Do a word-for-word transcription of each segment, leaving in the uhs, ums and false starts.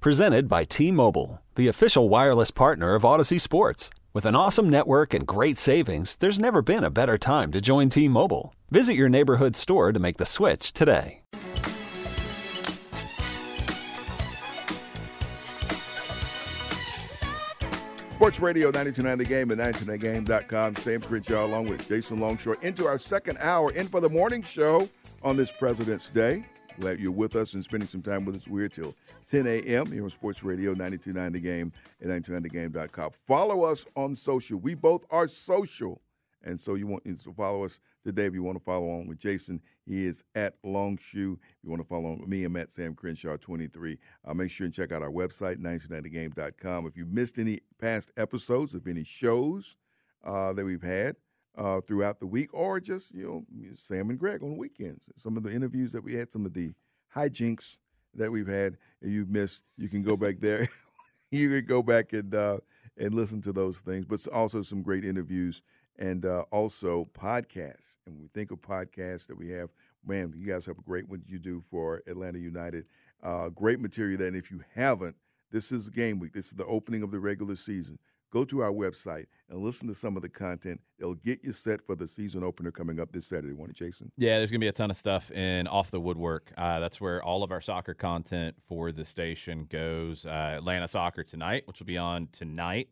Presented by T-Mobile, the official wireless partner of Odyssey Sports. With an awesome network and great savings, there's never been a better time to join T-Mobile. Visit your neighborhood store to make the switch today. Sports Radio ninety-two point nine The Game and ninety-two point nine the game dot com. Sam Crenshaw along with Jason Longshore into our second hour in for the morning show on this President's Day. Glad you're with us and spending some time with us. We're here till ten a.m. here on Sports Radio ninety-two point nine The Game and ninety-two point nine the game dot com. Follow us on social. We both are social. And so you want to follow us today if you want to follow on with Jason. He is at Longshoe. If you want to follow on with me, I'm at Sam Crenshaw twenty-three. Uh, make sure and check out our website, ninety-two point nine the game dot com. If you missed any past episodes of any shows uh, that we've had, Uh, throughout the week, or just, you know, Sam and Greg on weekends. Some of the interviews that we had, some of the hijinks that we've had, and you missed, you can go back there. You can go back and uh, and listen to those things, but also some great interviews and uh, also podcasts. And when we think of podcasts that we have, man, you guys have a great one you do for Atlanta United. Uh, great material that, and if you haven't, this is game week. This is the opening of the regular season. Go to our website and listen to some of the content. It'll get you set for the season opener coming up this Saturday morning, Jason. Yeah, there's going to be a ton of stuff in Off the Woodwork. Uh, that's where all of our soccer content for the station goes. Uh, Atlanta Soccer Tonight, which will be on tonight.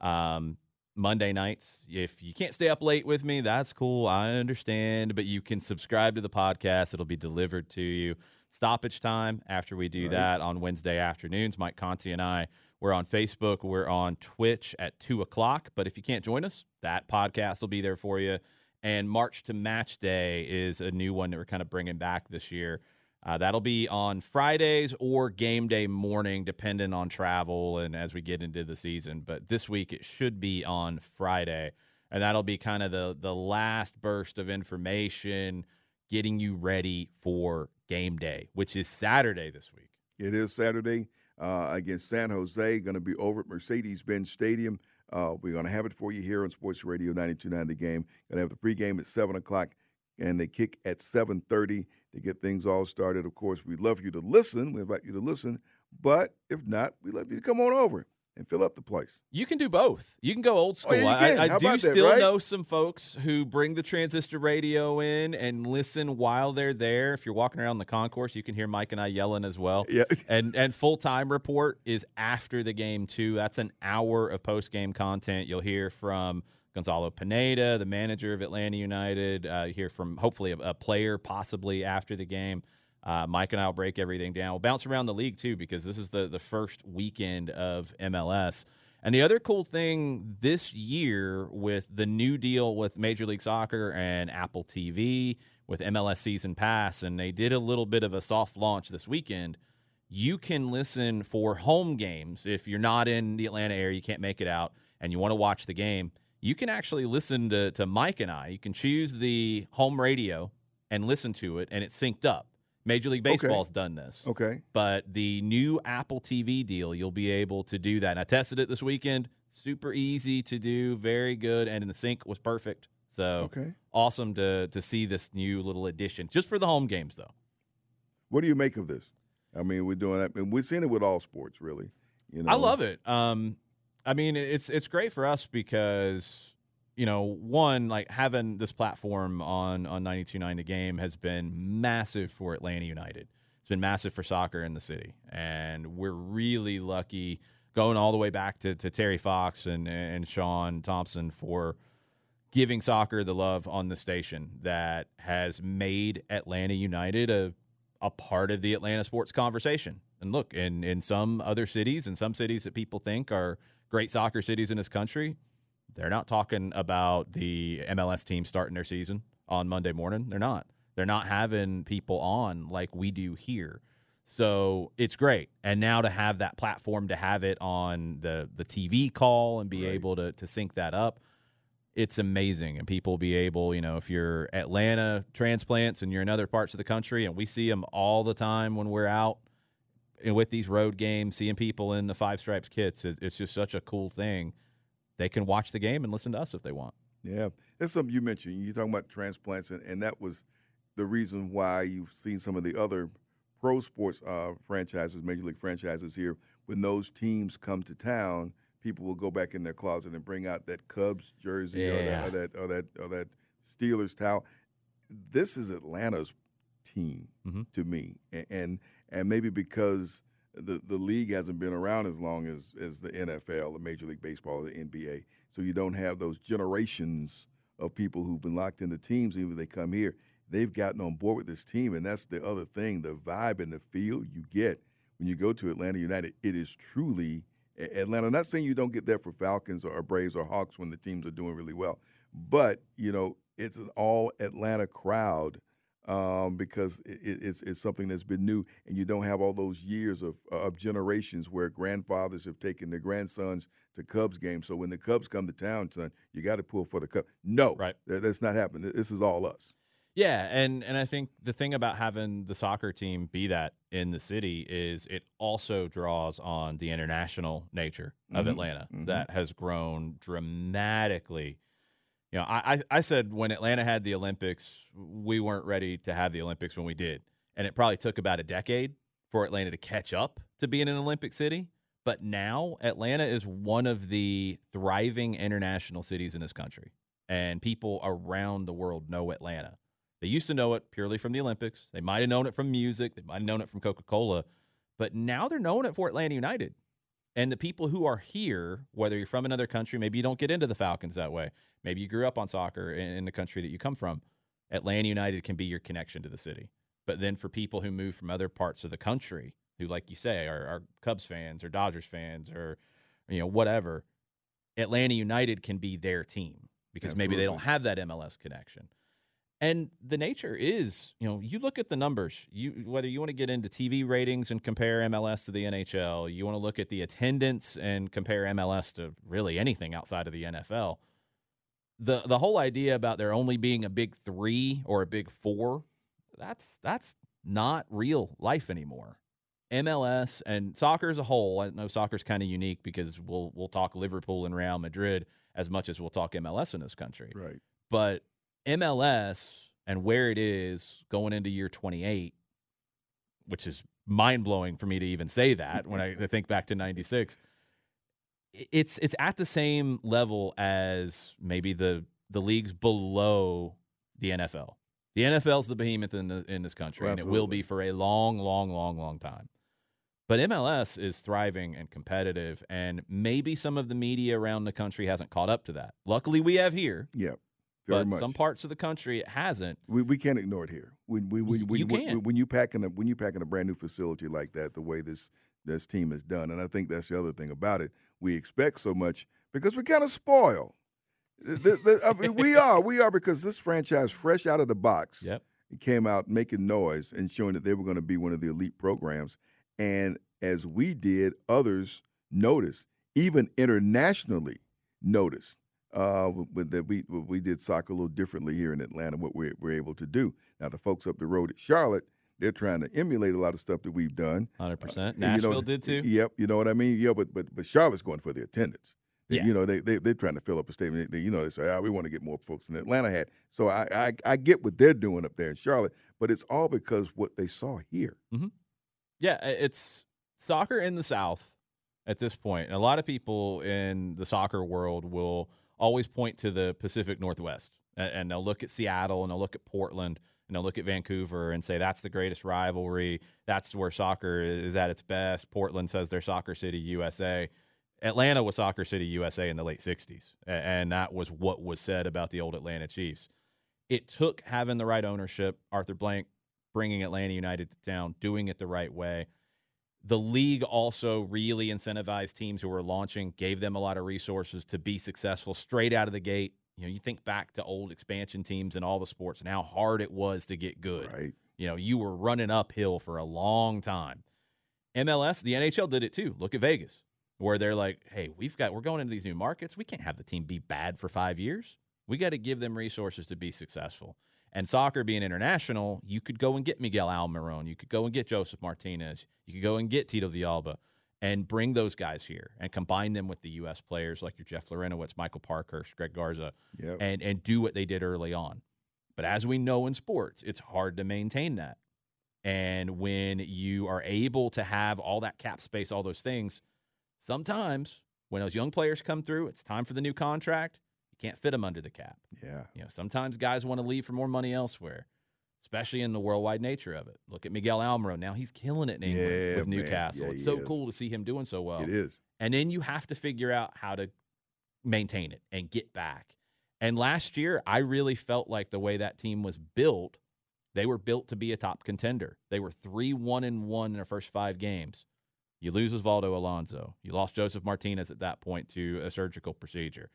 Um, Monday nights, if you can't stay up late with me, that's cool. I understand. But you can subscribe to the podcast. It'll be delivered to you. Stoppage Time, after we do right. that on Wednesday afternoons, Mike Conti and I, we're on Facebook. We're on Twitch at two o'clock. But if you can't join us, that podcast will be there for you. And March to Match Day is a new one that we're kind of bringing back this year. Uh, that'll be on Fridays or game day morning, depending on travel and as we get into the season. But this week it should be on Friday. And that'll be kind of the, the last burst of information getting you ready for game day, which is Saturday this week. It is Saturday. Uh, against San Jose, going to be over at Mercedes-Benz Stadium. Uh, we're going to have it for you here on Sports Radio ninety-two point nine The Game. Going to have the pregame at seven o'clock, and they kick at seven thirty to get things all started. Of course, we love you to listen. We invite you to listen. But if not, we love you to come on over and fill up the place. You can do both. You can go old school. Oh, yeah, I, I do that, still right? know some folks who bring the transistor radio in and listen while they're there. If you're walking around the concourse, you can hear Mike and I yelling as well. Yeah. and and full-time report is after the game, too. That's an hour of post-game content. You'll hear from Gonzalo Pineda, the manager of Atlanta United. Uh, you hear from, hopefully, a, a player possibly after the game. Uh, Mike and I will break everything down. We'll bounce around the league, too, because this is the, the first weekend of M L S. And the other cool thing this year with the new deal with Major League Soccer and Apple T V with M L S Season Pass, and they did a little bit of a soft launch this weekend, you can listen for home games. If you're not in the Atlanta area, you can't make it out, and you want to watch the game, you can actually listen to, to Mike and I. You can choose the home radio and listen to it, and it's synced up. Major League Baseball's okay. done this. Okay. But the new Apple T V deal, you'll be able to do that. And I tested it this weekend. Super easy to do. Very good. And in the sync was perfect. So okay. awesome to to see this new little addition. Just for the home games, though. What do you make of this? I mean, we're doing that. And we've seen it with all sports, really. You know, I love it. Um, I mean, it's it's great for us because, you know, one, like having this platform on, on ninety-two point nine The Game has been massive for Atlanta United. It's been massive for soccer in the city. And we're really lucky going all the way back to, to Terry Fox and, and Sean Thompson for giving soccer the love on the station that has made Atlanta United a, a part of the Atlanta sports conversation. And look, in, in some other cities, in some cities that people think are great soccer cities in this country, they're not talking about the M L S team starting their season on Monday morning. They're not. They're not having people on like we do here. So it's great. And now to have that platform, to have it on the, the T V call and be right. able to, to sync that up, it's amazing. And people be able, you know, if you're Atlanta transplants and you're in other parts of the country, and we see them all the time when we're out with these road games, seeing people in the Five Stripes kits, it's just such a cool thing. They can watch the game and listen to us if they want. Yeah. That's something you mentioned. You're talking about transplants, and, and that was the reason why you've seen some of the other pro sports uh, franchises, major league franchises here. When those teams come to town, people will go back in their closet and bring out that Cubs jersey yeah. or, that, or, that, or that or that Steelers towel. This is Atlanta's team mm-hmm. to me, and, and and maybe because the, the league hasn't been around as long as, as the N F L, the Major League Baseball, the N B A, so you don't have those generations of people who've been locked into teams. Even if they come here, they've gotten on board with this team, and that's the other thing, the vibe and the feel you get when you go to Atlanta United. It is truly Atlanta. I'm not saying you don't get that for Falcons or Braves or Hawks when the teams are doing really well, but, you know, it's an all-Atlanta crowd um, because it, it's, it's something that's been new, and you don't have all those years of, of generations where grandfathers have taken their grandsons to Cubs games. So when the Cubs come to town, son, you got to pull for the Cubs. No, right. that's not happening. This is all us. Yeah, and, and I think the thing about having the soccer team be that in the city is it also draws on the international nature of mm-hmm. Atlanta mm-hmm. that has grown dramatically. You know, I, I said when Atlanta had the Olympics, we weren't ready to have the Olympics when we did. And it probably took about a decade for Atlanta to catch up to being an Olympic city. But now Atlanta is one of the thriving international cities in this country. And people around the world know Atlanta. They used to know it purely from the Olympics. They might have known it from music. They might have known it from Coca-Cola. But now they're knowing it for Atlanta United. And the people who are here, whether you're from another country, maybe you don't get into the Falcons that way. Maybe you grew up on soccer in the country that you come from. Atlanta United can be your connection to the city. But then for people who move from other parts of the country, who, like you say, are, are Cubs fans or Dodgers fans or, you know, whatever, Atlanta United can be their team because Absolutely. Maybe they don't have that M L S connection. And the nature is, you know, you look at the numbers, you whether you want to get into T V ratings and compare M L S to the N H L, you want to look at the attendance and compare M L S to really anything outside of the N F L. The the whole idea about there only being a big three or a big four, that's that's not real life anymore. M L S and soccer as a whole, I know soccer's kind of unique because we'll we'll talk Liverpool and Real Madrid as much as we'll talk M L S in this country. Right. But M L S and where it is going into year twenty-eight, which is mind-blowing for me to even say that when I think back to ninety-six, it's it's at the same level as maybe the, the leagues below the N F L. The N F L's the behemoth in, the, in this country, well, and it will be for a long, long, long, long time. But M L S is thriving and competitive, and maybe some of the media around the country hasn't caught up to that. Luckily, we have here. Yeah. But much. Some parts of the country, it hasn't. We we can't ignore it here. When we, we, we, you when, can. When you pack in a when you pack in a brand new facility like that, the way this this team is done, and I think that's the other thing about it. We expect so much because we kind of spoil. the, the, I mean, we are we are because this franchise, fresh out of the box, yep. came out making noise and showing that they were going to be one of the elite programs. And as we did, others noticed, even internationally noticed. Uh, that we we did soccer a little differently here in Atlanta, what we're, we're able to do. Now, the folks up the road at Charlotte, they're trying to emulate a lot of stuff that we've done. one hundred percent. Uh, Nashville you know, did too. Yep, you know what I mean? Yeah, but but, but Charlotte's going for the attendance. Yeah. You know, they, they, they're trying to fill up a stadium. They, they, you know, they say, ah, we want to get more folks than Atlanta had. So I, I, I get what they're doing up there in Charlotte, but it's all because what they saw here. Mm-hmm. Yeah, it's soccer in the South at this point. And a lot of people in the soccer world will – always point to the Pacific Northwest, and they'll look at Seattle, and they'll look at Portland, and they'll look at Vancouver and say that's the greatest rivalry, that's where soccer is at its best. Portland says they're Soccer City U S A. Atlanta was Soccer City U S A in the late sixties, and that was what was said about the old Atlanta Chiefs. It took having the right ownership, Arthur Blank, bringing Atlanta United to town, doing it the right way. The league also really incentivized teams who were launching, gave them a lot of resources to be successful straight out of the gate. You know, you think back to old expansion teams in all the sports and how hard it was to get good. Right. You know, you were running uphill for a long time. M L S, the N H L did it too. Look at Vegas, where they're like, hey, we've got, we're going into these new markets. We can't have the team be bad for five years. We got to give them resources to be successful. And soccer being international, you could go and get Miguel Almirón. You could go and get Josef Martínez. You could go and get Tito Villalba and bring those guys here and combine them with the U S players like your Jeff Larinowitz, Michael Parkhurst, Greg Garza, yep. and, and do what they did early on. But as we know in sports, it's hard to maintain that. And when you are able to have all that cap space, all those things, sometimes when those young players come through, it's time for the new contract. You can't fit them under the cap. Yeah. You know, sometimes guys want to leave for more money elsewhere, especially in the worldwide nature of it. Look at Miguel Almirón. Now he's killing it in England yeah, with man. Newcastle. Yeah, it's so is. cool to see him doing so well. It is. And then you have to figure out how to maintain it and get back. And last year, I really felt like the way that team was built, they were built to be a top contender. They were three one and one in their first five games. You lose Osvaldo Alonso. You lost Josef Martínez at that point to a surgical procedure.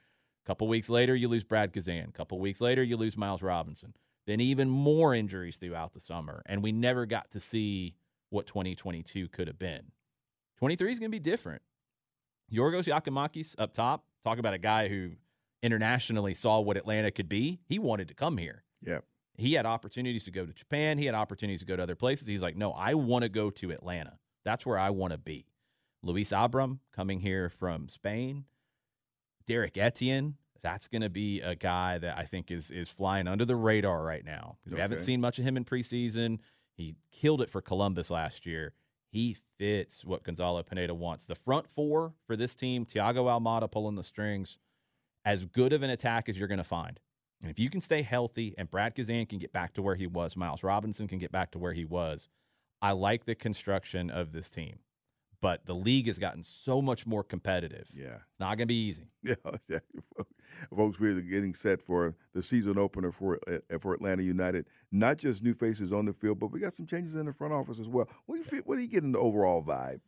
A couple weeks later, you lose Brad Guzan. A couple weeks later, you lose Miles Robinson. Then even more injuries throughout the summer, and we never got to see what twenty twenty-two could have been. twenty-three is going to be different. Yorgos Yakimakis up top, talk about a guy who internationally saw what Atlanta could be. He wanted to come here. Yeah. He had opportunities to go to Japan. He had opportunities to go to other places. He's like, no, I want to go to Atlanta. That's where I want to be. Luis Abram coming here from Spain. Derek Etienne, that's going to be a guy that I think is is flying under the radar right now. Okay. We haven't seen much of him in preseason. He killed it for Columbus last year. He fits what Gonzalo Pineda wants. The front four for this team, Thiago Almada pulling the strings, as good of an attack as you're going to find. And if you can stay healthy and Brad Guzan can get back to where he was, Miles Robinson can get back to where he was, I like the construction of this team. But the league has gotten so much more competitive. Yeah. It's not going to be easy. Yeah, yeah. Folks, we're getting set for the season opener for for Atlanta United. Not just new faces on the field, but we got some changes in the front office as well. What do you, feel, what do you get in the overall vibe?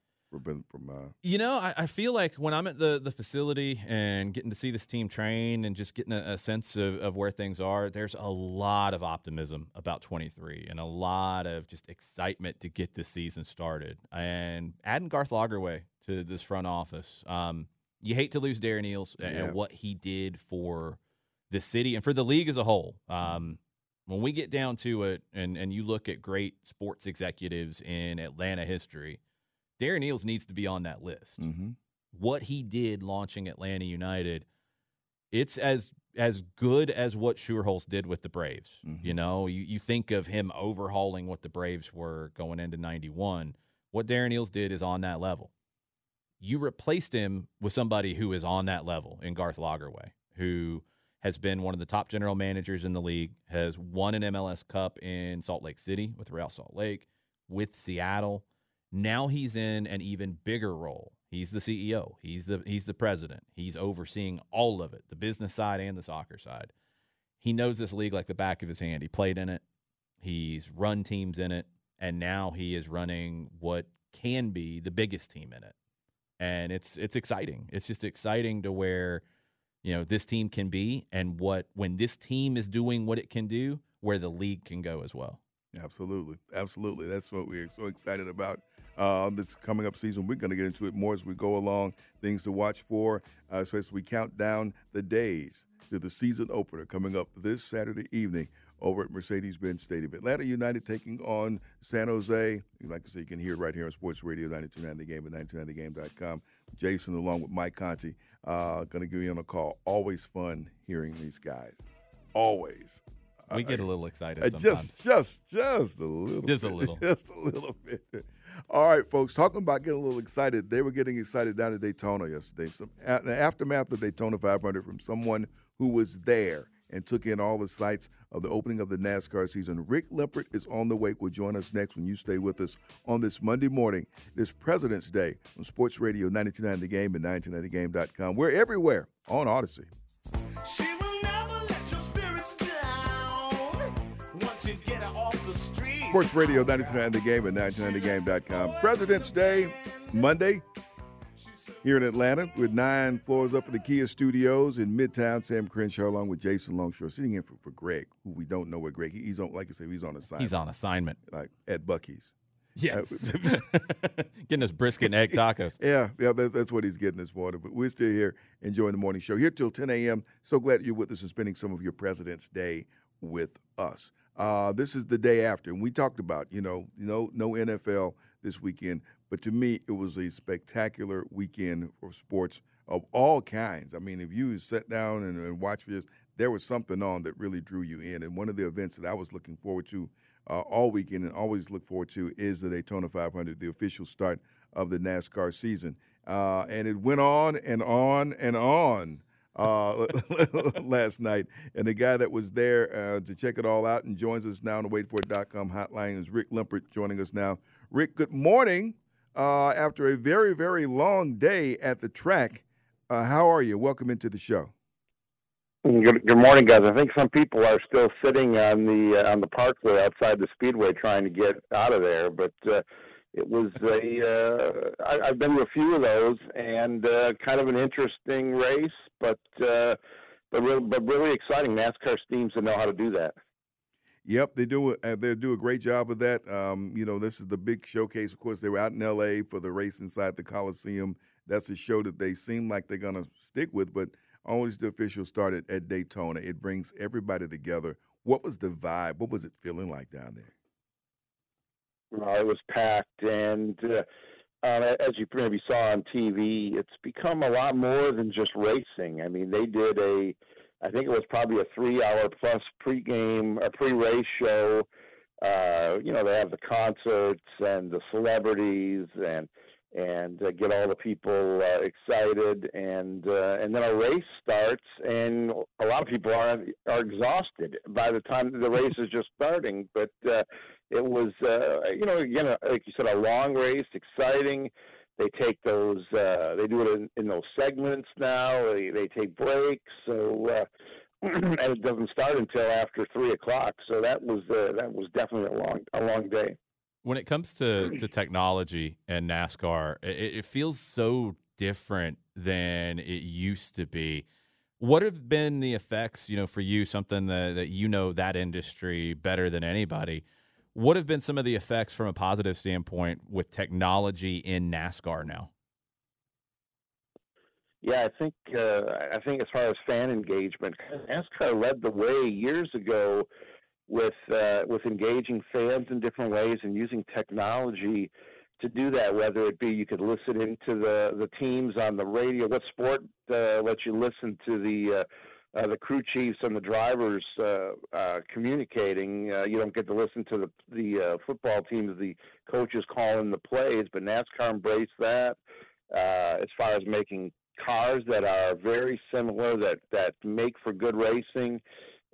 From, from, uh... You know, I, I feel like when I'm at the, the facility and getting to see this team train and just getting a, a sense of, of where things are, there's a lot of optimism about twenty-three and a lot of just excitement to get this season started. And adding Garth Lagerwey to this front office, um, you hate to lose Darren Eels yeah. and what he did for the city and for the league as a whole. Um, when we get down to it and, and you look at great sports executives in Atlanta history, Darren Eels needs to be on that list. Mm-hmm. What he did launching Atlanta United, it's as as good as what Schuerholz did with the Braves. Mm-hmm. You know, you, you think of him overhauling what the Braves were going into ninety-one. What Darren Eels did is on that level. You replaced him with somebody who is on that level in Garth Lagerwey, who has been one of the top general managers in the league, has won an M L S Cup in Salt Lake City with Real Salt Lake, with Seattle. Now he's in an even bigger role. He's the C E O. He's the he's the president. He's overseeing all of it, the business side and the soccer side. He knows this league like the back of his hand. He played in it. He's run teams in it. And now he is running what can be the biggest team in it. And it's it's exciting. It's just exciting to where, you know, this team can be and what when this team is doing what it can do, where the league can go as well. Absolutely. Absolutely. That's what we're so excited about. Uh, this coming up season, we're going to get into it more as we go along, things to watch for, uh, so as we count down the days to the season opener coming up this Saturday evening over at Mercedes-Benz Stadium. Atlanta United taking on San Jose. Like I said, you can hear it right here on Sports Radio ninety-two point nine The Game at ninety-two point nine the game dot com. Jason, along with Mike Conte, uh, going to give you on a call. Always fun hearing these guys. Always. We get a little excited sometimes. Just, just, just a little just bit. Just a little. Just a little bit. All right, folks, talking about getting a little excited, they were getting excited down at Daytona yesterday. Some, in the aftermath of Daytona five hundred from someone who was there and took in all the sights of the opening of the NASCAR season. Rick Limpert is on the way. Will join us next when you stay with us on this Monday morning, this President's Day on Sports Radio ninety-two point nine The Game and ninety-two point nine the game dot com. We're everywhere on Odyssey. She will never let your spirits down once you get her off the street. Sports Radio ninety-two point nine The Game at ninety-two point nine the game dot com. President's Day, Monday. here in Atlanta with nine floors up at the Kia Studios in Midtown. Sam Crenshaw along with Jason Longshore sitting in for, for Greg, who we don't know where Greg. He, he's on, like I said, he's on assignment. He's on assignment, like at Buc-ee's. Yes, getting us brisket and egg tacos. yeah, yeah, that's, that's what he's getting this morning. But we're still here enjoying the morning show. Here till ten a m. So glad you're with us and spending some of your President's Day with us. Uh, this is the day after, and we talked about, you know, no no N F L this weekend. But to me, it was a spectacular weekend for sports of all kinds. I mean, if you sat down and, and watched this, there was something on that really drew you in. And one of the events that I was looking forward to Uh, all weekend and always look forward to is the Daytona five hundred, the official start of the NASCAR season. Uh, and it went on and on and on uh, last night. And the guy that was there uh, to check it all out and joins us now on the Wait For It dot com hotline is Rick Limpert joining us now. Rick, good morning. Uh, after a very, very long day at the track, uh, how are you? Welcome into the show. Good, good morning, guys. I think some people are still sitting on the uh, on the parkway outside the speedway trying to get out of there. But uh, it was a uh, I, I've been to a few of those, and uh, kind of an interesting race, but uh, but, re- but really exciting. NASCAR seems to know how to do that. Yep, they do. Uh, they do a great job of that. Um, you know, this is the big showcase. Of course, they were out in L A for the race inside the Coliseum. That's a show that they seem like they're going to stick with, but. Always the official started at Daytona. It brings everybody together. What was the vibe? What was it feeling like down there? Well, it was packed, and uh, uh, as you maybe saw on T V, it's become a lot more than just racing. I mean, they did a, I think it was probably a three-hour-plus pregame, a pre-race show. Uh, you know, they have the concerts and the celebrities and and uh, get all the people uh, excited, and uh, and then a race starts, and a lot of people are are exhausted by the time the race is just starting. But uh, it was, uh, you know, again, like you said, a long race, exciting. They take those, uh, they do it in, in those segments now. They, they take breaks, so uh, and it doesn't start until after three o'clock. So that was uh, that was definitely a long a long day. When it comes to, to technology and NASCAR, it, it feels so different than it used to be. What have been the effects, you know, for you, something that, that you know that industry better than anybody, what have been some of the effects from a positive standpoint with technology in NASCAR now? Yeah, I think uh, I think as far as fan engagement, NASCAR led the way years ago with uh, with engaging fans in different ways and using technology to do that, whether it be you could listen into the, the teams on the radio, what sport uh, lets you listen to the uh, uh, the crew chiefs and the drivers uh, uh, communicating. Uh, you don't get to listen to the, the uh, football teams, the coaches calling the plays, but NASCAR embraced that uh, as far as making cars that are very similar, that, that make for good racing.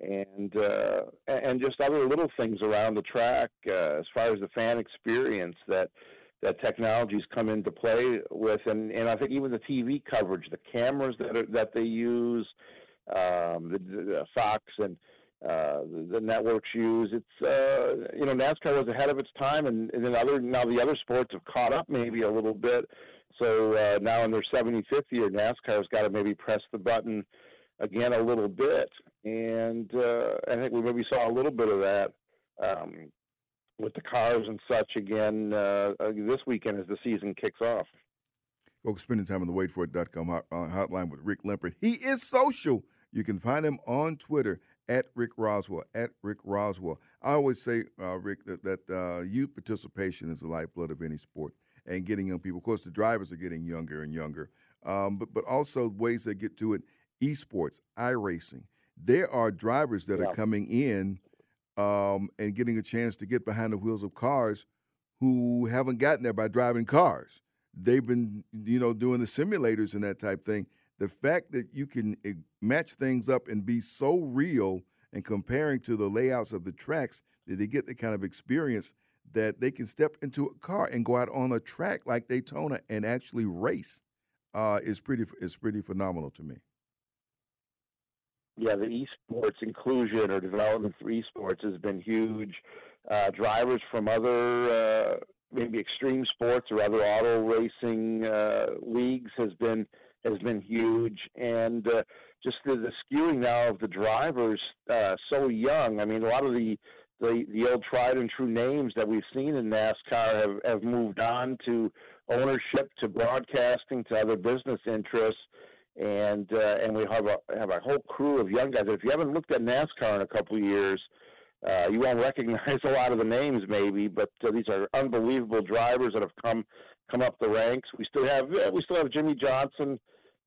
And uh, and just other little things around the track uh, as far as the fan experience that that technology's come into play with, and, and I think even the T V coverage, the cameras that are, that they use, um, the, the Fox and uh, the, the networks use. It's uh, you know NASCAR was ahead of its time, and, and then other now the other sports have caught up maybe a little bit. So uh, now in their seventy-fifth year, NASCAR's got to maybe press the button again a little bit. And uh, I think we maybe saw a little bit of that um, with the cars and such again uh, this weekend as the season kicks off. Folks, spending time on the Wait For It dot com hot, uh, hotline with Rick Limpert. He is social. You can find him on Twitter at Rick Roswell, at Rick Roswell. I always say, uh, Rick, that, that uh, youth participation is the lifeblood of any sport and getting young people. Of course, the drivers are getting younger and younger, um, but, but also ways they get to it, esports, iRacing. There are drivers that yeah. are coming in um, and getting a chance to get behind the wheels of cars who haven't gotten there by driving cars. They've been, you know, doing the simulators and that type thing. The fact that you can match things up and be so real and comparing to the layouts of the tracks that they get the kind of experience that they can step into a car and go out on a track like Daytona and actually race uh, is pretty is pretty phenomenal to me. Yeah, the esports inclusion or development for esports has been huge. Uh, drivers from other uh, maybe extreme sports or other auto racing uh, leagues has been has been huge, and uh, just the, the skewing now of the drivers uh, so young. I mean, a lot of the, the, the old tried and true names that we've seen in NASCAR have, have moved on to ownership, to broadcasting, to other business interests, and uh, and we have a have a whole crew of young guys. If you haven't looked at NASCAR in a couple of years, Uh, you won't recognize a lot of the names, maybe, but uh, these are unbelievable drivers that have come come up the ranks. We still have we still have Jimmy Johnson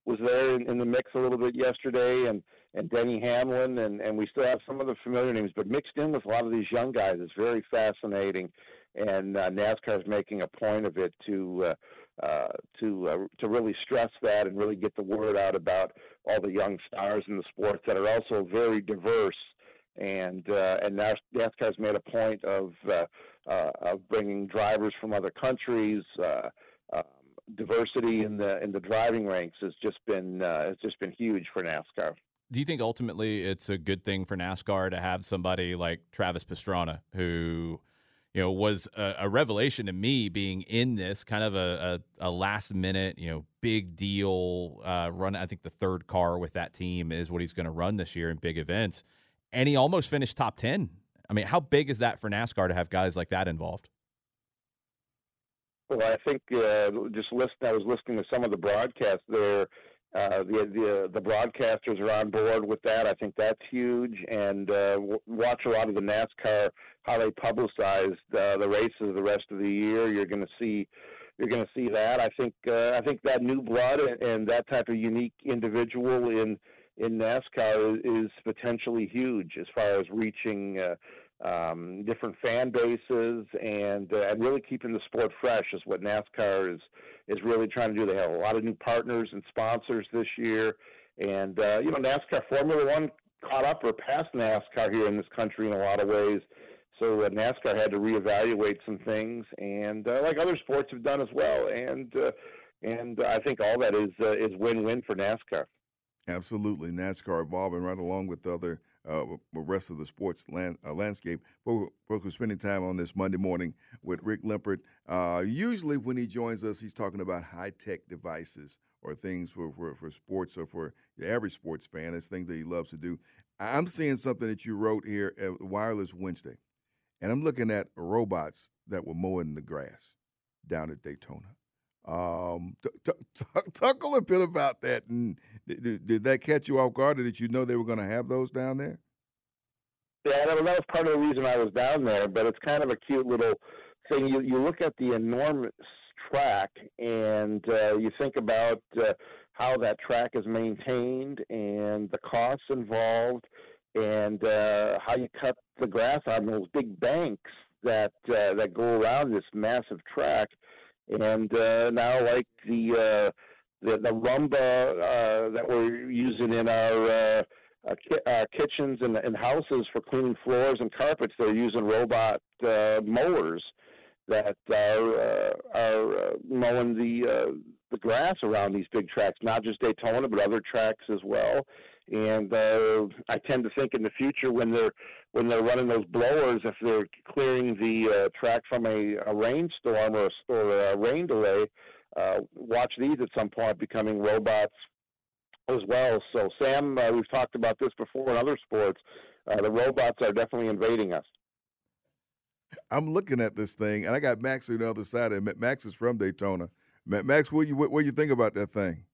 was there in, in the mix a little bit yesterday, and, and Denny Hamlin, and, and we still have some of the familiar names, but mixed in with a lot of these young guys. It's very fascinating, and uh, NASCAR is making a point of it to uh, Uh, to uh, to really stress that and really get the word out about all the young stars in the sport that are also very diverse. And uh, and NASCAR's made a point of uh, uh, of bringing drivers from other countries. Uh, um, diversity in the in the driving ranks has just been uh, has just been huge for NASCAR. Do you think ultimately it's a good thing for NASCAR to have somebody like Travis Pastrana, who, you know, was a, a revelation to me being in this kind of a, a, a last minute, you know, big deal uh, run? I think the third car with that team is what he's going to run this year in big events. And he almost finished top ten. I mean, how big is that for NASCAR to have guys like that involved? Well, I think uh, just listen, I was listening to some of the broadcasts there. Uh, the, the the broadcasters are on board with that. I think that's huge, and uh, w- watch a lot of the NASCAR, how they publicize uh, the races the rest of the year. You're going to see, you're going to see that. I think uh, I think that new blood and, and that type of unique individual in in NASCAR is, is potentially huge as far as reaching Uh, Um, different fan bases, and uh, and really keeping the sport fresh is what NASCAR is is really trying to do. They have a lot of new partners and sponsors this year, and uh, you know, NASCAR Formula One caught up or passed NASCAR here in this country in a lot of ways. So uh, NASCAR had to reevaluate some things, and uh, like other sports have done as well. And uh, and I think all that is uh, is win-win for NASCAR. Absolutely, NASCAR evolving right along with the other. Uh, the rest of the sports land, uh, landscape. Folks are spending time on this Monday morning with Rick Limpert. Uh, usually when he joins us, he's talking about high-tech devices or things for, for, for sports or for the average sports fan. It's things that he loves to do. I'm seeing something that you wrote here at Wireless Wednesday, and I'm looking at robots that were mowing the grass down at Daytona. Um, t- t- t- talk a little bit about that. And th- th- did that catch you off guard, or did you know they were going to have those down there? Yeah, that was part of the reason I was down there, but it's kind of a cute little thing. You you look at the enormous track, and uh, you think about uh, how that track is maintained and the costs involved, and uh, how you cut the grass on those big banks that uh, that go around this massive track. And uh, now, like the, uh, the the Rumba uh, that we're using in our, uh, our, ki- our kitchens and, and houses for cleaning floors and carpets, they're using robot uh, mowers that are, uh, are uh, mowing the uh, the grass around these big tracks, not just Daytona, but other tracks as well. And uh, I tend to think in the future when they're when they're running those blowers, if they're clearing the uh, track from a, a rainstorm or a, or a rain delay, uh, watch these at some point becoming robots as well. So, Sam, uh, we've talked about this before in other sports. Uh, the robots are definitely invading us. I'm looking at this thing, and I got Max on the other side, and Max is from Daytona. Max, what do you, what do you think about that thing?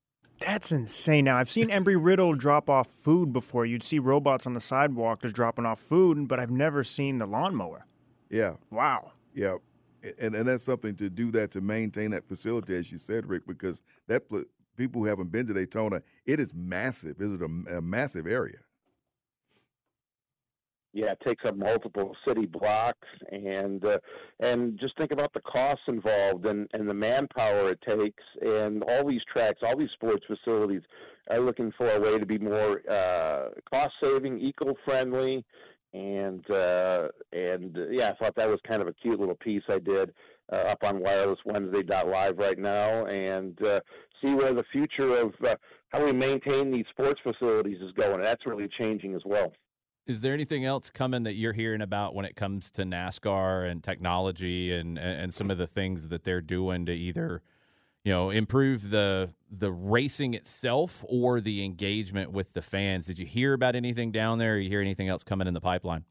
That's insane. Now, I've seen Embry Riddle drop off food before. You'd see robots on the sidewalk just dropping off food, but I've never seen the lawnmower. Yeah. Wow. Yeah. And and that's something to do that, to maintain that facility, as you said, Rick, because that people who haven't been to Daytona, it is massive. It is a, a massive area. Yeah, it takes up multiple city blocks, and uh, and just think about the costs involved and, and the manpower it takes, and all these tracks, all these sports facilities are looking for a way to be more uh, cost-saving, eco-friendly, and, uh, and uh, yeah, I thought that was kind of a cute little piece I did uh, up on wireless wednesday dot live right now, and uh, see where the future of uh, how we maintain these sports facilities is going. That's really changing as well. Is there anything else coming that you're hearing about when it comes to NASCAR and technology and, and some of the things that they're doing to either, you know, improve the the racing itself or the engagement with the fans? Did you hear about anything down there? Or you hear anything else coming in the pipeline?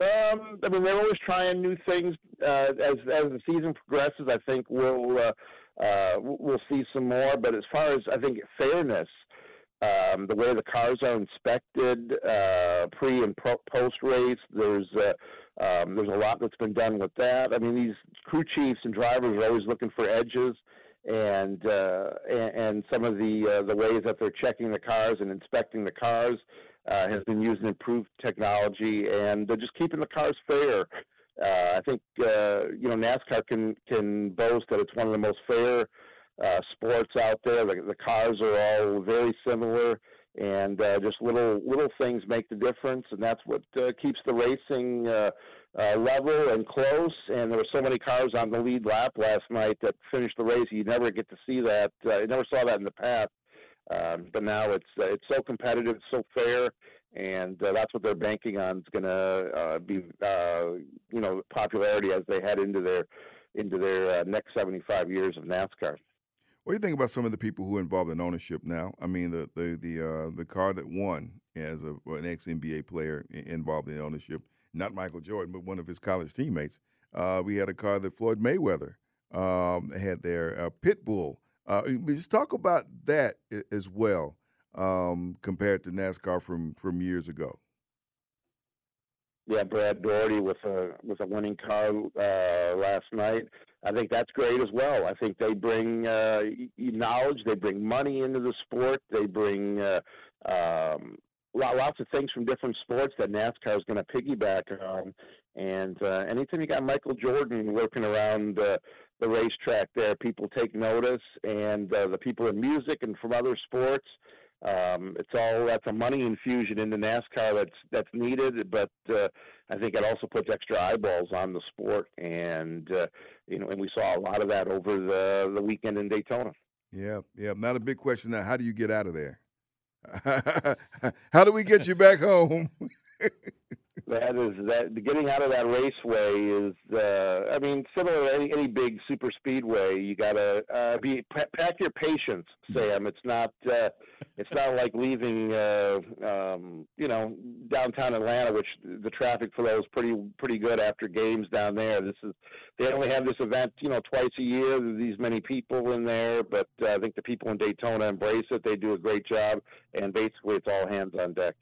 Um, I mean, they're always trying new things uh, as as the season progresses. I think we'll uh, uh, we'll see some more. But as far as I think fairness, um, the way the cars are inspected uh, pre and pro- post race, there's uh, um, there's a lot that's been done with that. I mean, these crew chiefs and drivers are always looking for edges, and uh, and, and some of the uh, the ways that they're checking the cars and inspecting the cars. Uh, has been using improved technology, and they're just keeping the cars fair. Uh, I think uh, you know NASCAR can can boast that it's one of the most fair uh, sports out there. The, the cars are all very similar, and uh, just little little things make the difference, and that's what uh, keeps the racing uh, uh, level and close. And there were so many cars on the lead lap last night that finished the race. You never get to see that. Uh, you never saw that in the past. Um, but now it's uh, it's so competitive, it's so fair, and uh, that's what they're banking on. It's going to uh, be uh, you know popularity as they head into their into their uh, next seventy-five years of NASCAR. What do you think about some of the people who are involved in ownership now? I mean, the the the, uh, the car that won as a, an ex-N B A player involved in ownership, not Michael Jordan, but one of his college teammates. Uh, we had a car that Floyd Mayweather um, had there, uh, Pitbull. Uh, just talk about that as well, um, compared to NASCAR from, from years ago. Yeah, Brad Doherty with a with a winning car uh, last night. I think that's great as well. I think they bring uh, knowledge, they bring money into the sport, they bring uh, um, lots of things from different sports that NASCAR is going to piggyback on. And uh, anytime you got Michael Jordan working around uh, the racetrack there, people take notice, and uh, the people in music and from other sports, um, it's all that's a money infusion into NASCAR that's that's needed. But uh, I think it also puts extra eyeballs on the sport, and uh, you know, and we saw a lot of that over the the weekend in Daytona. Yeah, yeah. Not a big question now. How do you get out of there? How do we get you back home? That is that getting out of that raceway is. Uh, I mean, similar to any, any big super speedway, you gotta uh, be pack your patience, Sam. It's not. Uh, it's not like leaving. Uh, um, you know, downtown Atlanta, which the traffic flow is pretty pretty good after games down there. This is they only have this event, you know, twice a year. There's these many people in there, but uh, I think the people in Daytona embrace it. They do a great job, and basically, it's all hands on deck.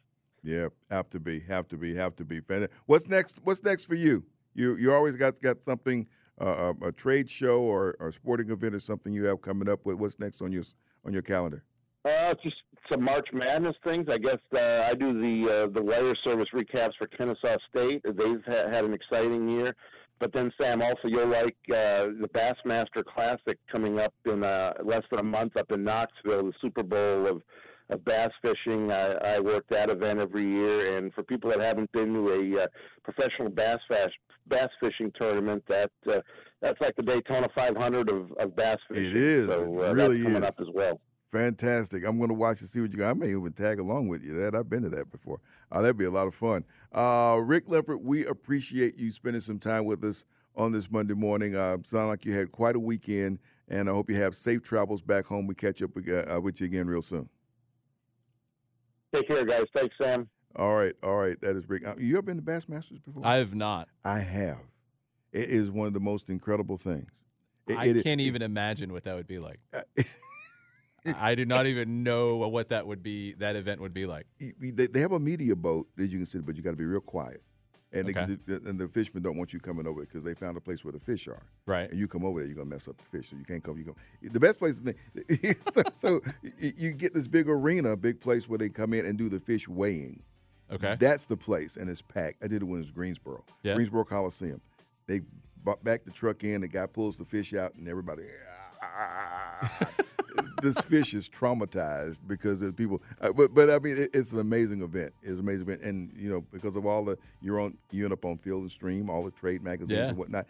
Yeah, have to be, have to be, have to be. What's next? What's next for you? You you always got got something, uh, a, a trade show or a sporting event or something you have coming up with. What's next on your on your calendar? Uh, just some March Madness things. I guess uh, I do the uh, the wire service recaps for Kennesaw State. They've ha- had an exciting year. But then, Sam, also you'll like uh, the Bassmaster Classic coming up in uh, less than a month up in Knoxville, the Super Bowl of – of bass fishing. I, I work that event every year, and for people that haven't been to a uh, professional bass fash, bass fishing tournament, that uh, that's like the Daytona five hundred of, of bass fishing. It is. So, it uh, really that's coming is. Up as well. Fantastic. I'm going to watch and see what you got. I may even tag along with you. That I've been to that before. Uh, that'd be a lot of fun. Uh, Rick Limpert, we appreciate you spending some time with us on this Monday morning. Uh, sound like you had quite a weekend, and I hope you have safe travels back home. We catch up uh, with you again real soon. Take care, guys. Thanks, Sam. All right, all right. That is big. You ever been to Bassmasters before? I have not. I have. It is one of the most incredible things. It, I it, can't it, even it, imagine what that would be like. Uh, I do not even know what that would be. That event would be like. They, they have a media boat that you can sit, but you got to be real quiet. And, okay. they, and the fishermen don't want you coming over because they found a place where the fish are. Right. And you come over there, you're going to mess up the fish. So you can't come. You go. The best place is so, so you get this big arena, big place where they come in and do the fish weighing. Okay. That's the place, and it's packed. I did it when it was Greensboro. Yeah. Greensboro Coliseum. They back the truck in, the guy pulls the fish out, and everybody, ah. This fish is traumatized because there's people, uh, but but I mean it, it's an amazing event. It's an amazing event, and you know because of all the you're on you end up on Field and Stream, all the trade magazines yeah. and whatnot.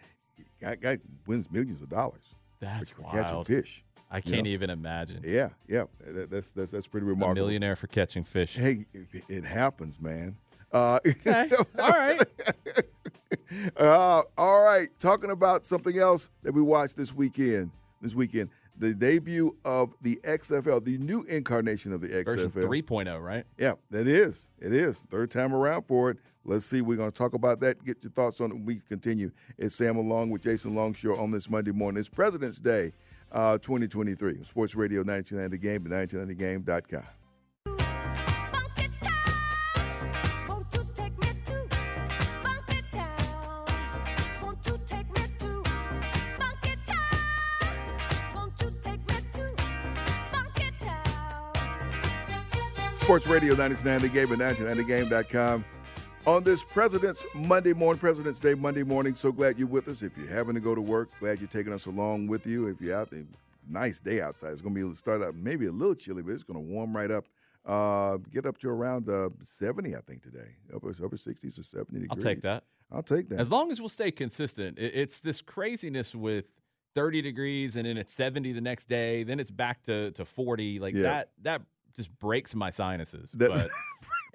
Guy, guy wins millions of dollars. That's for, for wild. Catching fish. I can't you know? even imagine. Yeah, yeah. That's that's that's pretty remarkable. A millionaire for catching fish. Hey, it happens, man. Uh, okay. All right. uh, all right. Talking about something else that we watched this weekend. This weekend, the debut of the X F L, the new incarnation of the X F L. Version three point oh, right? Yeah, that is. It is. Third time around for it. Let's see. We're going to talk about that. Get your thoughts on it when we continue. It's Sam along with Jason Longshore on this Monday morning. It's President's Day uh, twenty twenty-three. Sports Radio ninety-two point nine The Game and ninety-two point nine the game dot com. Sports Radio ninety-two point nine The Game and ninety-two point nine the game dot com. On this President's Monday morning, President's Day Monday morning, so glad you're with us. If you're having to go to work, glad you're taking us along with you. If you're out there, nice day outside. It's going to be it'll start out maybe a little chilly, but it's going to warm right up. Uh, get up to around uh, seventy, I think, today. Upper, upper sixties or seventy degrees. I'll take that. I'll take that. As long as we'll stay consistent. It's this craziness with thirty degrees and then it's seventy the next day. Then it's back to, to forty. Like yeah. that, that just breaks my sinuses. That's but.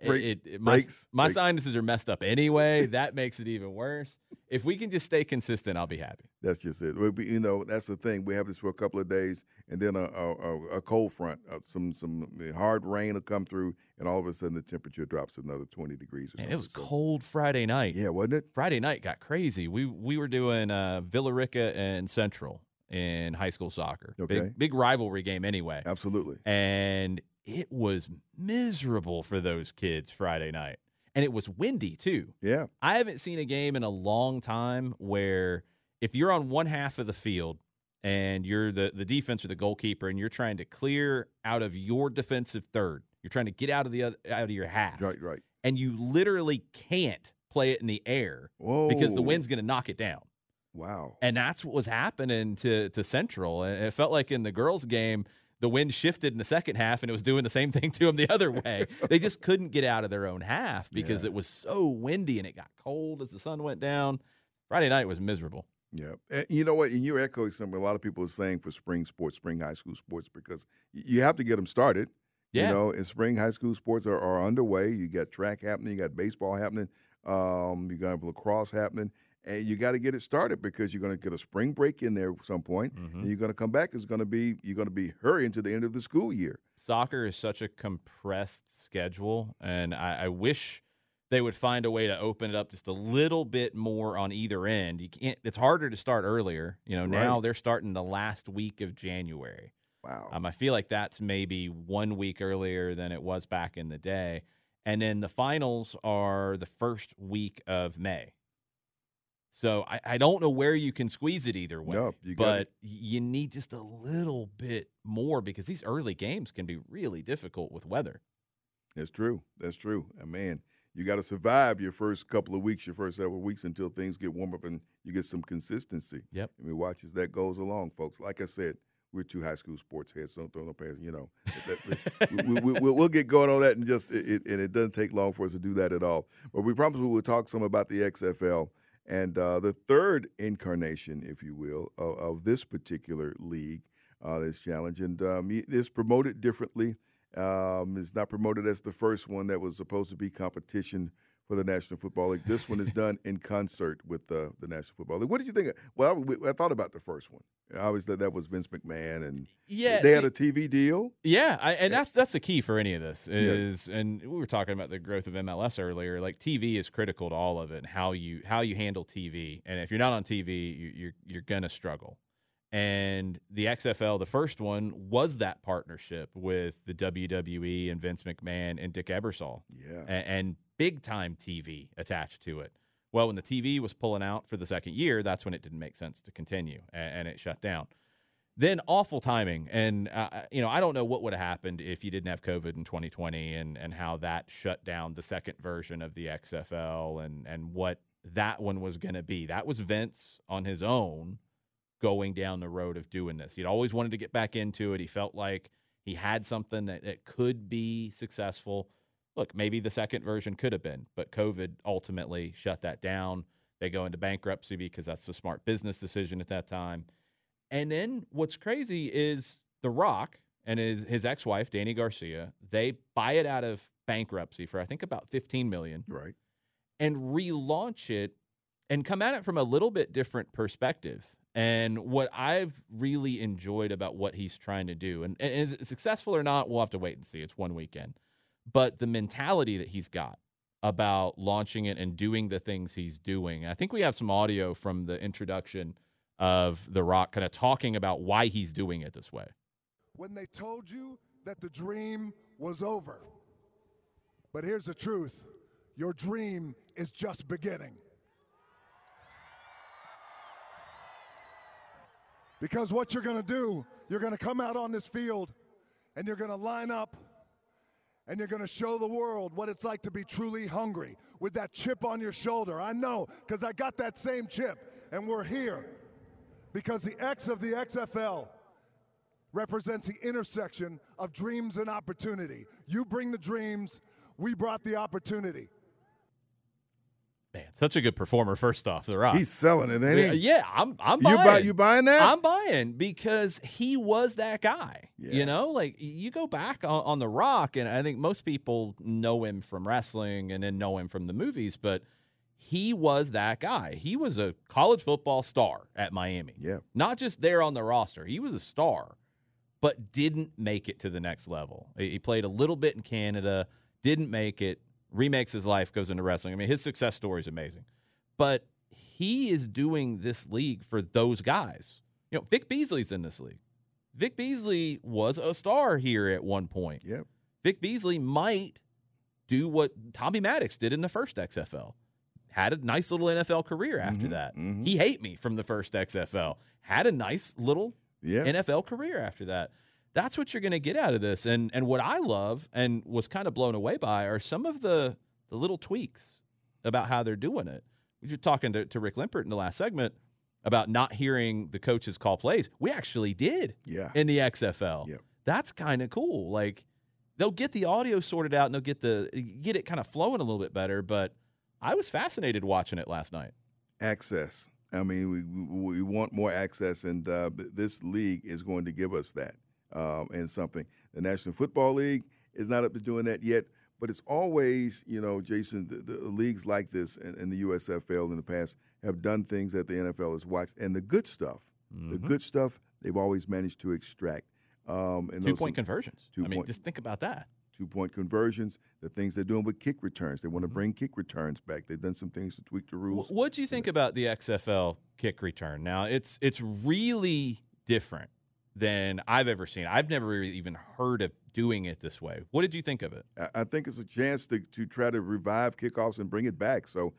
Break, it, it, it, my breaks, my breaks. sinuses are messed up anyway. That makes it even worse. If we can just stay consistent, I'll be happy. That's just it. We'll be, you know, that's the thing. We have this for a couple of days, and then a, a, a cold front, uh, some some hard rain will come through, and all of a sudden the temperature drops another twenty degrees or Man, something. It was so. cold Friday night. Yeah, wasn't it? Friday night got crazy. We we were doing uh, Villarica and Central in high school soccer. Okay. Big, big rivalry game anyway. Absolutely. And it was miserable for those kids Friday night. And it was windy, too. Yeah. I haven't seen a game in a long time where if you're on one half of the field and you're the, the defense or the goalkeeper and you're trying to clear out of your defensive third, you're trying to get out of the other, out of your half. Right, right. And you literally can't play it in the air Whoa. because the wind's going to knock it down. Wow. And that's what was happening to, to Central. And it felt like in the girls' game, the wind shifted in the second half, and it was doing the same thing to them the other way. They just couldn't get out of their own half because yeah. it was so windy, and it got cold as the sun went down. Friday night was miserable. Yeah. And you know what? And you're echoing something a lot of people are saying for spring sports, spring high school sports, because you have to get them started. Yeah. You know, and spring high school sports are, are underway. You got track happening. You got baseball happening. Um, you got lacrosse happening. And you got to get it started because you're going to get a spring break in there at some point, mm-hmm. and you're going to come back. It's going to be you're going to be hurrying to the end of the school year. Soccer is such a compressed schedule, and I, I wish they would find a way to open it up just a little bit more on either end. You can't. It's harder to start earlier. You know, now right. they're starting the last week of January. Wow. Um, I feel like that's maybe one week earlier than it was back in the day, and then the finals are the first week of May. So I, I don't know where you can squeeze it either way, no, you but you need just a little bit more because these early games can be really difficult with weather. That's true. That's true. And man, you got to survive your first couple of weeks, your first several weeks until things get warm up and you get some consistency. Yep. And we watch as that goes along, folks. Like I said, we're two high school sports heads. Don't throw no pants. You know, that, we, we, we, we'll get going on that, and just it, and it doesn't take long for us to do that at all. But we promise we will talk some about the X F L. And uh, the third incarnation, if you will, of, of this particular league, uh, this challenge. And um, it's promoted differently. Um, it's not promoted as the first one that was supposed to be competition for the National Football League. This one is done in concert with uh, the National Football League. What did you think of? Well, I, we, I thought about the first one. Obviously, that was Vince McMahon, and yeah, they see, had a T V deal. Yeah, I, and that's that's the key for any of this. Is yeah. And we were talking about the growth of M L S earlier. Like T V is critical to all of it, and how you how you handle T V. And if you're not on T V, you, you're you're gonna struggle. And the X F L, the first one, was that partnership with the W W E and Vince McMahon and Dick Ebersol. Yeah, and, and big-time T V attached to it. Well, when the T V was pulling out for the second year, that's when it didn't make sense to continue, and, and it shut down. Then awful timing, and uh, you know I don't know what would have happened if you didn't have COVID in twenty twenty and, and how that shut down the second version of the X F L and, and what that one was going to be. That was Vince on his own going down the road of doing this. He'd always wanted to get back into it. He felt like he had something that, that could be successful. Look, maybe the second version could have been, but COVID ultimately shut that down. They go into bankruptcy because that's the smart business decision at that time. And then what's crazy is The Rock and his, his ex-wife, Danny Garcia, they buy it out of bankruptcy for, I think, about fifteen million dollars. Right. And relaunch it and come at it from a little bit different perspective. And what I've really enjoyed about what he's trying to do, and, and is it successful or not, we'll have to wait and see. It's one weekend. But the mentality that he's got about launching it and doing the things he's doing. I think we have some audio from the introduction of The Rock kind of talking about why he's doing it this way. When they told you that the dream was over, but here's the truth, your dream is just beginning. Because what you're going to do, you're going to come out on this field and you're going to line up and you're going to show the world what it's like to be truly hungry with that chip on your shoulder. I know, because I got that same chip, and we're here because the X of the X F L represents the intersection of dreams and opportunity. You bring the dreams, we brought the opportunity. Man, such a good performer, first off, The Rock. He's selling it, ain't he? Yeah, I'm I'm buying. You, buy, you buying that? I'm buying because he was that guy. Yeah. You know, like, you go back on, on The Rock, and I think most people know him from wrestling and then know him from the movies, but he was that guy. He was a college football star at Miami. Yeah. Not just there on the roster. He was a star, but didn't make it to the next level. He played a little bit in Canada, didn't make it. Remakes his life, goes into wrestling. I mean, his success story is amazing. But he is doing this league for those guys. You know, Vic Beasley's in this league. Vic Beasley was a star here at one point. Yep. Vic Beasley might do what Tommy Maddox did in the first X F L. Had a nice little N F L career after mm-hmm, that. Mm-hmm. He hate me from the first X F L. Had a nice little yep. N F L career after that. That's what you're going to get out of this. And and what I love and was kind of blown away by are some of the, the little tweaks about how they're doing it. We were talking to, to Rick Limpert in the last segment about not hearing the coaches call plays. We actually did yeah. in the X F L. Yep. That's kind of cool. Like, they'll get the audio sorted out and they'll get the get it kind of flowing a little bit better. But I was fascinated watching it last night. Access. I mean, we, we want more access, and uh, this league is going to give us that. Um, and something. The National Football League is not up to doing that yet, but it's always, you know, Jason, the, the leagues like this and, and the U S F L in the past have done things that the N F L has watched, and the good stuff, mm-hmm. the good stuff they've always managed to extract. Um, and two-point conversions. Two I mean, point, just think about that. Two-point conversions, the things they're doing with kick returns. They want to mm-hmm. bring kick returns back. They've done some things to tweak the rules. W- what do you think yeah. about the X F L kick return? Now, it's it's really different than I've ever seen. I've never even heard of doing it this way. What did you think of it? I think it's a chance to, to try to revive kickoffs and bring it back. So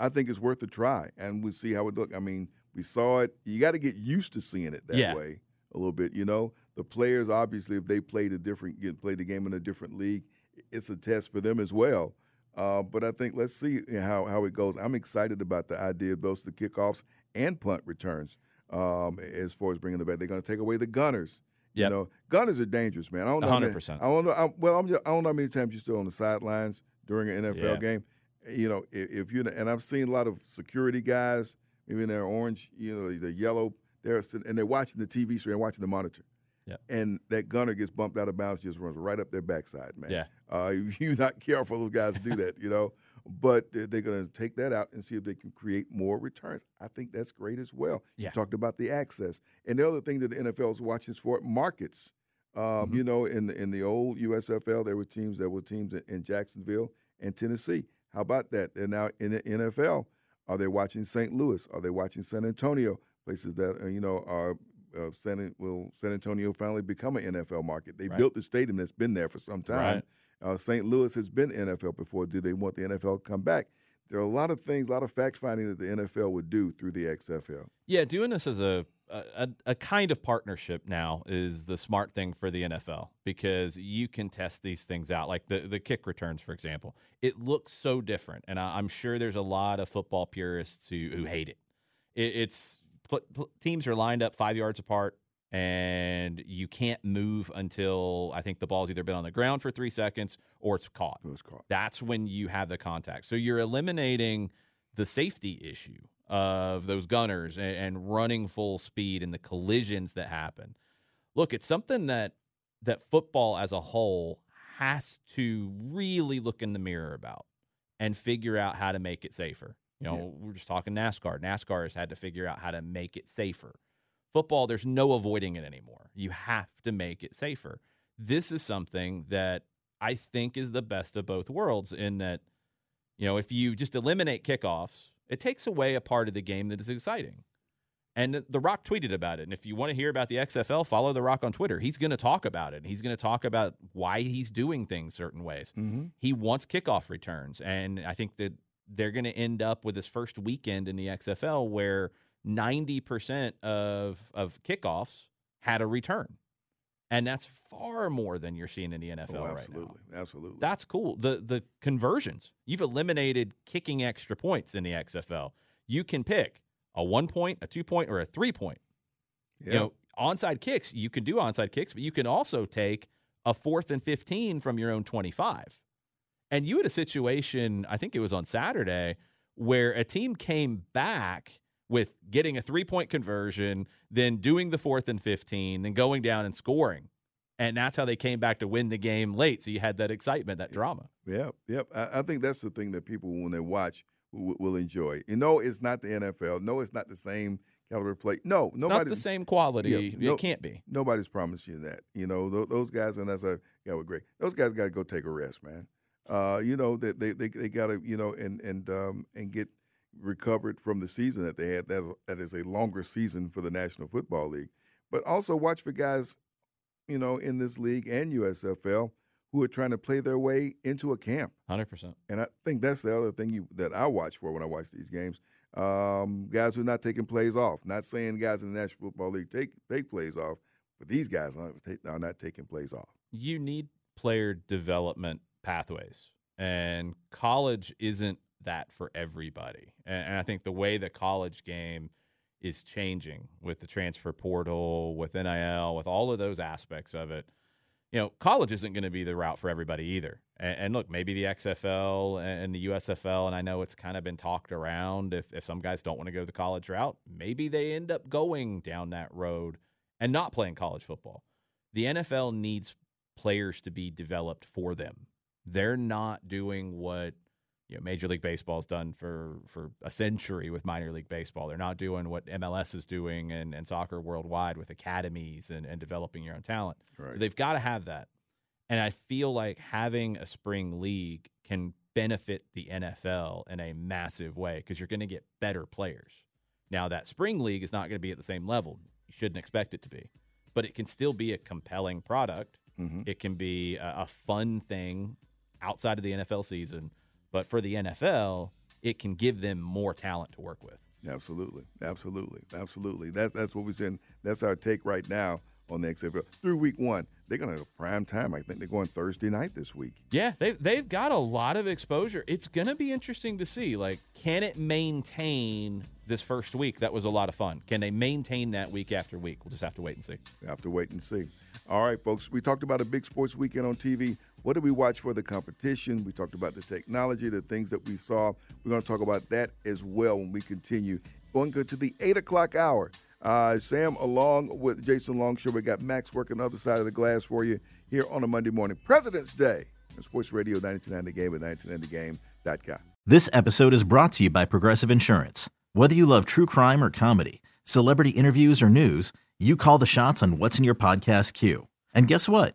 I think it's worth a try, and we'll see how it looks. I mean, we saw it. You got to get used to seeing it that yeah. way a little bit. You know, the players, obviously, if they played a different, played the game in a different league, it's a test for them as well. Uh, but I think let's see how, how it goes. I'm excited about the idea of both the kickoffs and punt returns. Um, as far as bringing the back, they're going to take away the gunners. Yep. You know, gunners are dangerous, man. I don't know. one hundred percent. I don't know. I, well, I'm just, I don't know how many times you're still on the sidelines during an N F L yeah. game. You know, if, if you and I've seen a lot of security guys, maybe they're orange, you know, they're yellow, they're and they're watching the T V screen, watching the monitor. Yep. And that gunner gets bumped out of bounds, just runs right up their backside, man. Yeah. Uh, you're not careful; those guys do that, you know. But they're going to take that out and see if they can create more returns. I think that's great as well. Yeah. You talked about the access. And the other thing that the N F L is watching is for markets. Um, mm-hmm. You know, in the, in the old U S F L, there were teams there were teams in, in Jacksonville and Tennessee. How about that? They're now in the N F L. Are they watching Saint Louis? Are they watching San Antonio? Places that, you know, are uh, San, will San Antonio finally become an N F L market? They right. built the stadium that's been there for some time. Right. Uh, Saint Louis has been N F L before. Do they want the N F L to come back? There are a lot of things, a lot of fact-finding that the N F L would do through the X F L. Yeah, doing this as a, a, a kind of partnership now is the smart thing for the N F L because you can test these things out. Like the, the kick returns, for example. It looks so different, and I, I'm sure there's a lot of football purists who, who hate it. it. It's teams are lined up five yards apart. And you can't move until I think the ball's either been on the ground for three seconds or it's caught. It was caught. That's when you have the contact. So you're eliminating the safety issue of those gunners and, and running full speed and the collisions that happen. Look, it's something that that football as a whole has to really look in the mirror about and figure out how to make it safer. You know, yeah. we're just talking NASCAR. NASCAR has had to figure out how to make it safer. Football, there's no avoiding it anymore. You have to make it safer. This is something that I think is the best of both worlds in that, you know, if you just eliminate kickoffs, it takes away a part of the game that is exciting. And The Rock tweeted about it. And if you want to hear about the X F L, follow The Rock on Twitter. He's going to talk about it. He's going to talk about why he's doing things certain ways. Mm-hmm. He wants kickoff returns. And I think that they're going to end up with this first weekend in the X F L where ninety percent of, of kickoffs had a return. And that's far more than you're seeing in the N F L oh, absolutely, right now. Absolutely, absolutely. That's cool. The the conversions. You've eliminated kicking extra points in the X F L. You can pick a one-point, a two-point, or a three-point. Yeah. You know, onside kicks, you can do onside kicks, but you can also take a fourth and fifteen from your own twenty-five. And you had a situation, I think it was on Saturday, where a team came back with getting a three-point conversion, then doing the fourth and fifteen, then going down and scoring. And that's how they came back to win the game late. So you had that excitement, that drama. Yep, yep. I, I think that's the thing that people, when they watch, w- will enjoy. You know, it's not the N F L. No, it's not the same caliber of play. No, it's nobody, not the same quality. Yeah, no, it can't be. Nobody's promising that. You know, th- those guys, and that's a yeah, we're great. Those guys got to go take a rest, man. Uh, you know, they they, they, they got to, you know, and and um, and get recovered from the season that they had. That, that is a longer season for the National Football League. But also watch for guys, you know, in this league and U S F L who are trying to play their way into a camp. one hundred percent. And I think that's the other thing you, that I watch for when I watch these games. Um, guys who are not taking plays off. Not saying guys in the National Football League take, take plays off, but these guys are not, are not taking plays off. You need player development pathways. And college isn't that for everybody. And, and I think the way the college game is changing with the transfer portal, with N I L, with all of those aspects of it, you know, college isn't going to be the route for everybody either. And, and look, maybe the X F L and the U S F L, and I know it's kind of been talked around, if, if some guys don't want to go the college route, maybe they end up going down that road and not playing college football. The N F L needs players to be developed for them. They're not doing what, you know, Major League Baseball's done for, for a century with minor league baseball. They're not doing what M L S is doing and, and soccer worldwide with academies and, and developing your own talent. Right. So they've got to have that. And I feel like having a spring league can benefit the N F L in a massive way because you're going to get better players. Now, that spring league is not going to be at the same level. You shouldn't expect it to be. But it can still be a compelling product. Mm-hmm. It can be a, a fun thing outside of the N F L season. But for the N F L, it can give them more talent to work with. Absolutely, absolutely, absolutely. That's that's what we're saying. That's our take right now on the X F L through week one. They're going to have prime time. I think they're going Thursday night this week. Yeah, they they've got a lot of exposure. It's going to be interesting to see. Like, can it maintain this first week? That was a lot of fun. Can they maintain that week after week? We'll just have to wait and see. We have to wait and see. All right, folks, we talked about a big sports weekend on T V. What did we watch for the competition? We talked about the technology, the things that we saw. We're going to talk about that as well when we continue. Going to the eight o'clock hour. Uh, Sam, along with Jason Longshore, we got Max working the other side of the glass for you here on a Monday morning. President's Day on Sports Radio ninety-two point nine The Game at ninety-two point nine the game dot com. This episode is brought to you by Progressive Insurance. Whether you love true crime or comedy, celebrity interviews or news, you call the shots on what's in your podcast queue. And guess what?